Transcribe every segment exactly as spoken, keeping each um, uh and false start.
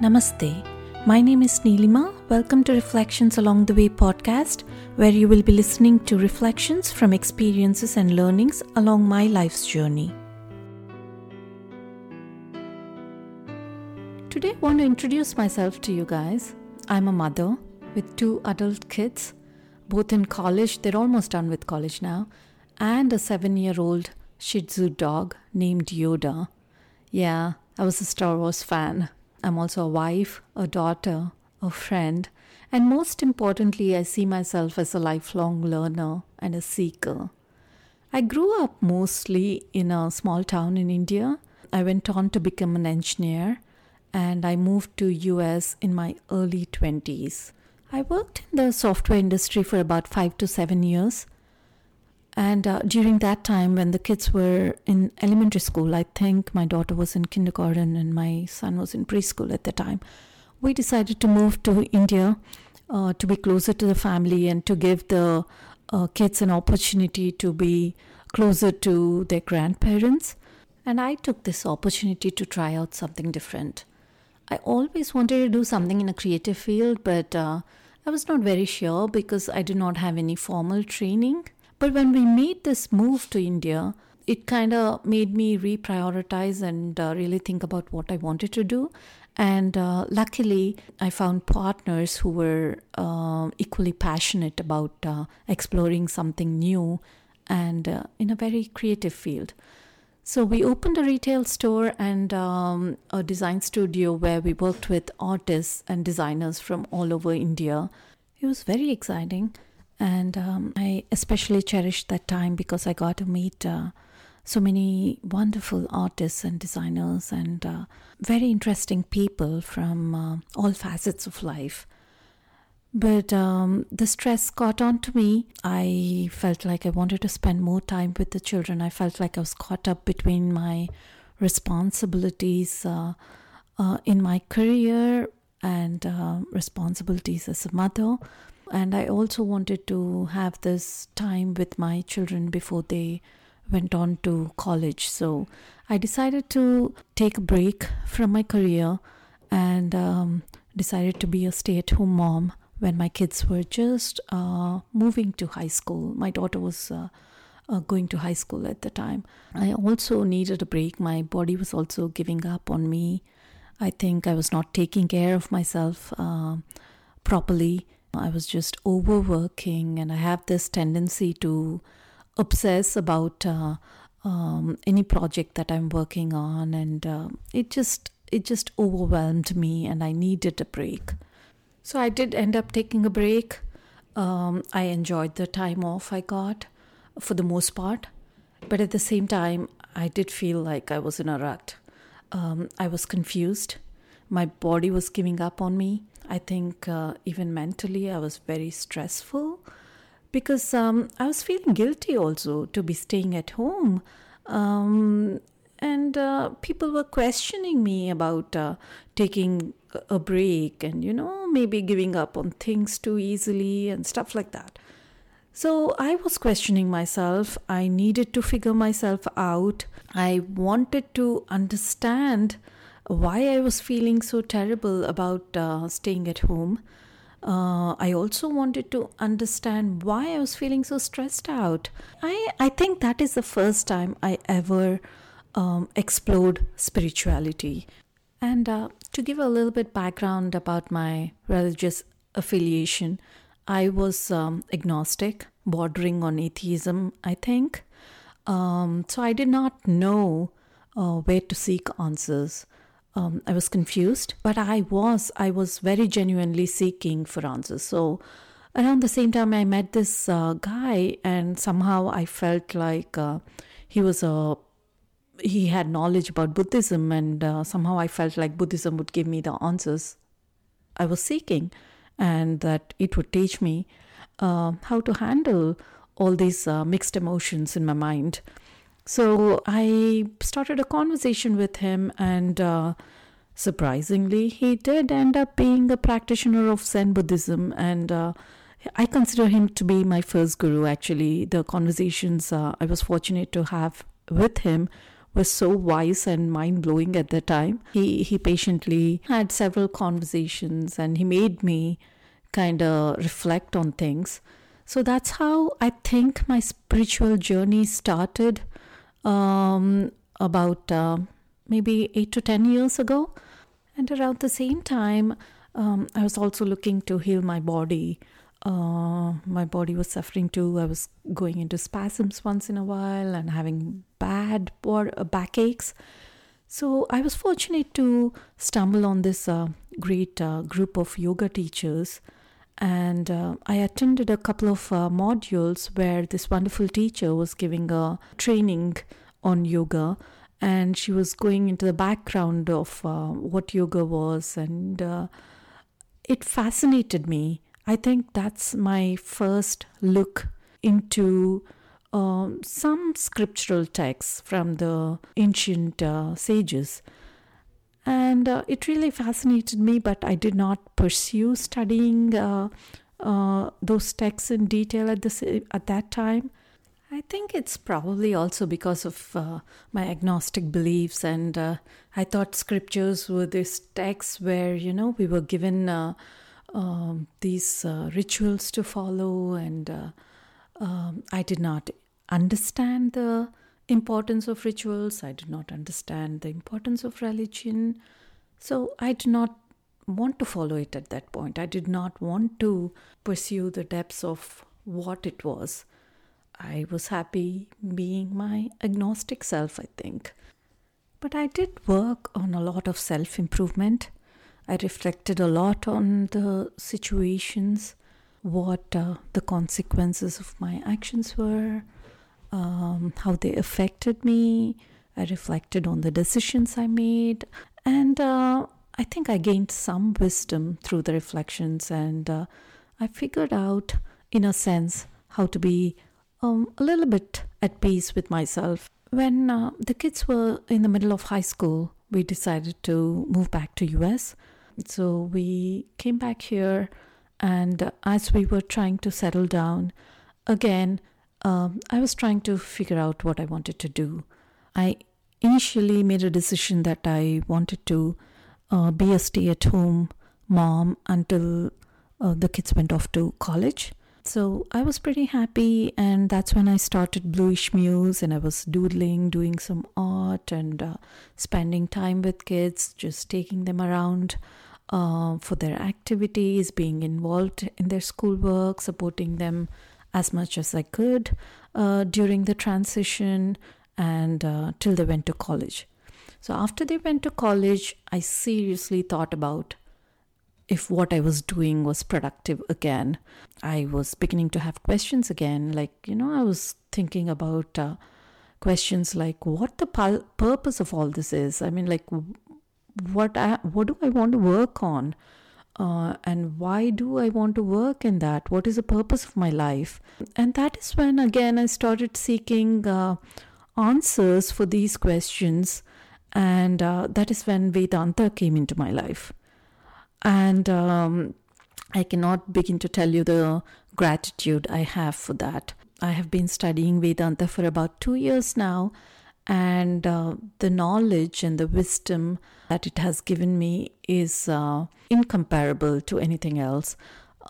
Namaste. My name is Neelima. Welcome to Reflections Along the Way podcast, where you will be listening to reflections from experiences and learnings along my life's journey. Today I want to introduce myself to you guys. I'm a mother with two adult kids, both in college, they're almost done with college now, and a seven-year-old Shih Tzu dog named Yoda. Yeah, I was a Star Wars fan. I'm also a wife, a daughter, a friend, and most importantly, I see myself as a lifelong learner and a seeker. I grew up mostly in a small town in India. I went on to become an engineer, and I moved to U S in my early twenties. I worked in the software industry for about five to seven years. And uh, during that time, when the kids were in elementary school, I think my daughter was in kindergarten and my son was in preschool at the time, we decided to move to India uh, to be closer to the family and to give the uh, kids an opportunity to be closer to their grandparents. And I took this opportunity to try out something different. I always wanted to do something in a creative field, but uh, I was not very sure because I did not have any formal training. But when we made this move to India, it kind of made me reprioritize and uh, really think about what I wanted to do. And uh, luckily, I found partners who were uh, equally passionate about uh, exploring something new and uh, in a very creative field. So we opened a retail store and um, a design studio where we worked with artists and designers from all over India. It was very exciting. And um, I especially cherished that time because I got to meet uh, so many wonderful artists and designers and uh, very interesting people from uh, all facets of life. But um, the stress got on to me. I felt like I wanted to spend more time with the children. I felt like I was caught up between my responsibilities uh, uh, in my career and uh, responsibilities as a mother. And I also wanted to have this time with my children before they went on to college. So I decided to take a break from my career and um, decided to be a stay-at-home mom when my kids were just uh, moving to high school. My daughter was uh, uh, going to high school at the time. I also needed a break. My body was also giving up on me. I think I was not taking care of myself uh, properly. I was just overworking, and I have this tendency to obsess about uh, um, any project that I'm working on, and uh, it just it just overwhelmed me, and I needed a break. So I did end up taking a break. Um, I enjoyed the time off I got, for the most part, but at the same time, I did feel like I was in a rut. Um, I was confused. My body was giving up on me. I think uh, even mentally I was very stressful because um, I was feeling guilty also to be staying at home. Um, and uh, people were questioning me about uh, taking a break and, you know, maybe giving up on things too easily and stuff like that. So I was questioning myself. I needed to figure myself out. I wanted to understand why I was feeling so terrible about uh, staying at home. Uh, I also wanted to understand why I was feeling so stressed out. I, I think that is the first time I ever um, explored spirituality. And uh, to give a little bit background about my religious affiliation, I was um, agnostic, bordering on atheism, I think. Um, so I did not know uh, where to seek answers. Um, I was confused, but I was, I was very genuinely seeking for answers. So around the same time, I met this uh, guy, and somehow I felt like uh, he was a, he had knowledge about Buddhism, and uh, somehow I felt like Buddhism would give me the answers I was seeking, and that it would teach me uh, how to handle all these uh, mixed emotions in my mind. So I started a conversation with him, and uh, surprisingly, he did end up being a practitioner of Zen Buddhism. And uh, I consider him to be my first guru, actually. The conversations uh, I was fortunate to have with him was so wise and mind-blowing at the time. He, he patiently had several conversations and he made me kind of reflect on things. So that's how I think my spiritual journey started um, about uh, maybe eight to ten years ago. And around the same time, um, I was also looking to heal my body. Uh, my body was suffering too. I was going into spasms once in a while and having bad backaches. So I was fortunate to stumble on this uh, great uh, group of yoga teachers. And uh, I attended a couple of uh, modules where this wonderful teacher was giving a training on yoga, and she was going into the background of uh, what yoga was, and uh, it fascinated me. I think that's my first look into um, some scriptural texts from the ancient uh, sages. And uh, it really fascinated me, but I did not pursue studying uh, uh, those texts in detail at this at that time. I think it's probably also because of uh, my agnostic beliefs, and uh, I thought scriptures were these texts where, you know, we were given uh, um, these uh, rituals to follow, and uh, um, I did not understand the importance of rituals. I did not understand the importance of religion. So I did not want to follow it at that point. I did not want to pursue the depths of what it was. I was happy being my agnostic self, I think. But I did work on a lot of self-improvement. I reflected a lot on the situations, what uh, the consequences of my actions were, Um, how they affected me. I reflected on the decisions I made, and uh, I think I gained some wisdom through the reflections, and uh, I figured out, in a sense, how to be um, a little bit at peace with myself. When uh, the kids were in the middle of high school, we decided to move back to U S. So we came back here, and uh, as we were trying to settle down again, Um, I was trying to figure out what I wanted to do. I initially made a decision that I wanted to uh, be a stay-at-home mom until uh, the kids went off to college. So I was pretty happy, and that's when I started Bluish Muse, and I was doodling, doing some art, and uh, spending time with kids, just taking them around uh, for their activities, being involved in their schoolwork, supporting them as much as I could uh, during the transition and uh, till they went to college. So after they went to college, I seriously thought about if what I was doing was productive again. I was beginning to have questions again. Like, you know, I was thinking about uh, questions like what the pu- purpose of all this is. I mean, like, what, I, what do I want to work on? Uh, and why do I want to work in that? What is the purpose of my life? And that is when, again, I started seeking uh, answers for these questions. And uh, that is when Vedanta came into my life. And um, I cannot begin to tell you the gratitude I have for that. I have been studying Vedanta for about two years now. And uh, the knowledge and the wisdom that it has given me is uh, incomparable to anything else.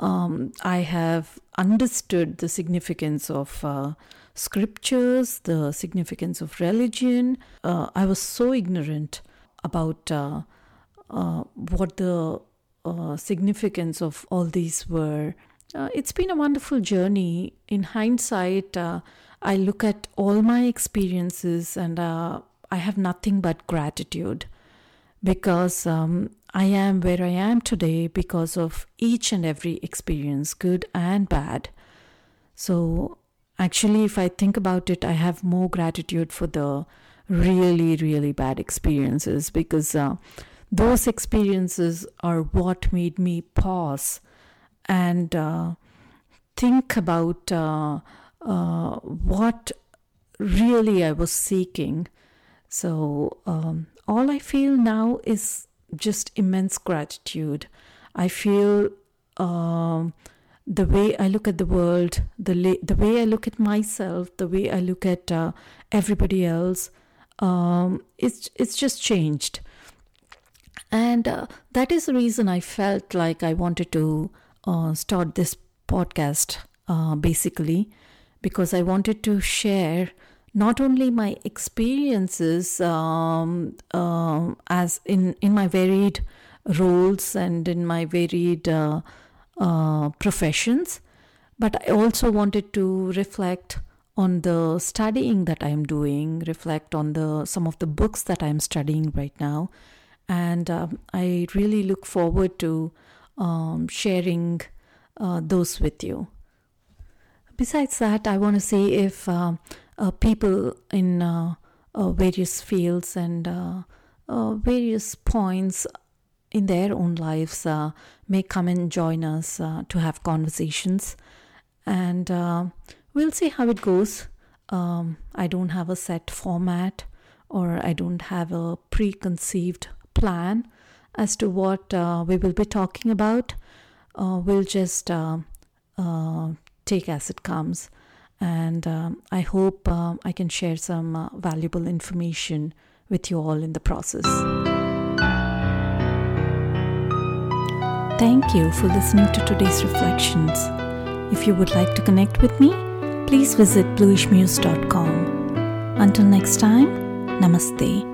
Um, I have understood the significance of uh, scriptures, the significance of religion. Uh, I was so ignorant about uh, uh, what the uh, significance of all these were. Uh, it's been a wonderful journey. In hindsight, uh, I look at all my experiences and uh, I have nothing but gratitude, because um, I am where I am today because of each and every experience, good and bad. So actually, if I think about it, I have more gratitude for the really, really bad experiences, because uh, those experiences are what made me pause and uh, think about Uh, Uh, what really I was seeking. So um, all I feel now is just immense gratitude. I feel um, the way I look at the world, the, la- the way I look at myself, the way I look at uh, everybody else, um, it's it's just changed. And uh, that is the reason I felt like I wanted to uh, start this podcast, uh, basically, because I wanted to share not only my experiences um, uh, as in, in my varied roles and in my varied uh, uh, professions, but I also wanted to reflect on the studying that I am doing, reflect on the some of the books that I am studying right now. And um, I really look forward to um, sharing uh, those with you. Besides that, I want to see if uh, uh, people in uh, uh, various fields and uh, uh, various points in their own lives uh, may come and join us uh, to have conversations. And uh, we'll see how it goes. Um, I don't have a set format, or I don't have a preconceived plan as to what uh, we will be talking about. Uh, we'll just uh, uh, take as it comes, and um, I hope uh, I can share some uh, valuable information with you all in the process. Thank you for listening to today's reflections. If you would like to connect with me, please visit bluish muse dot com. Until next time, namaste.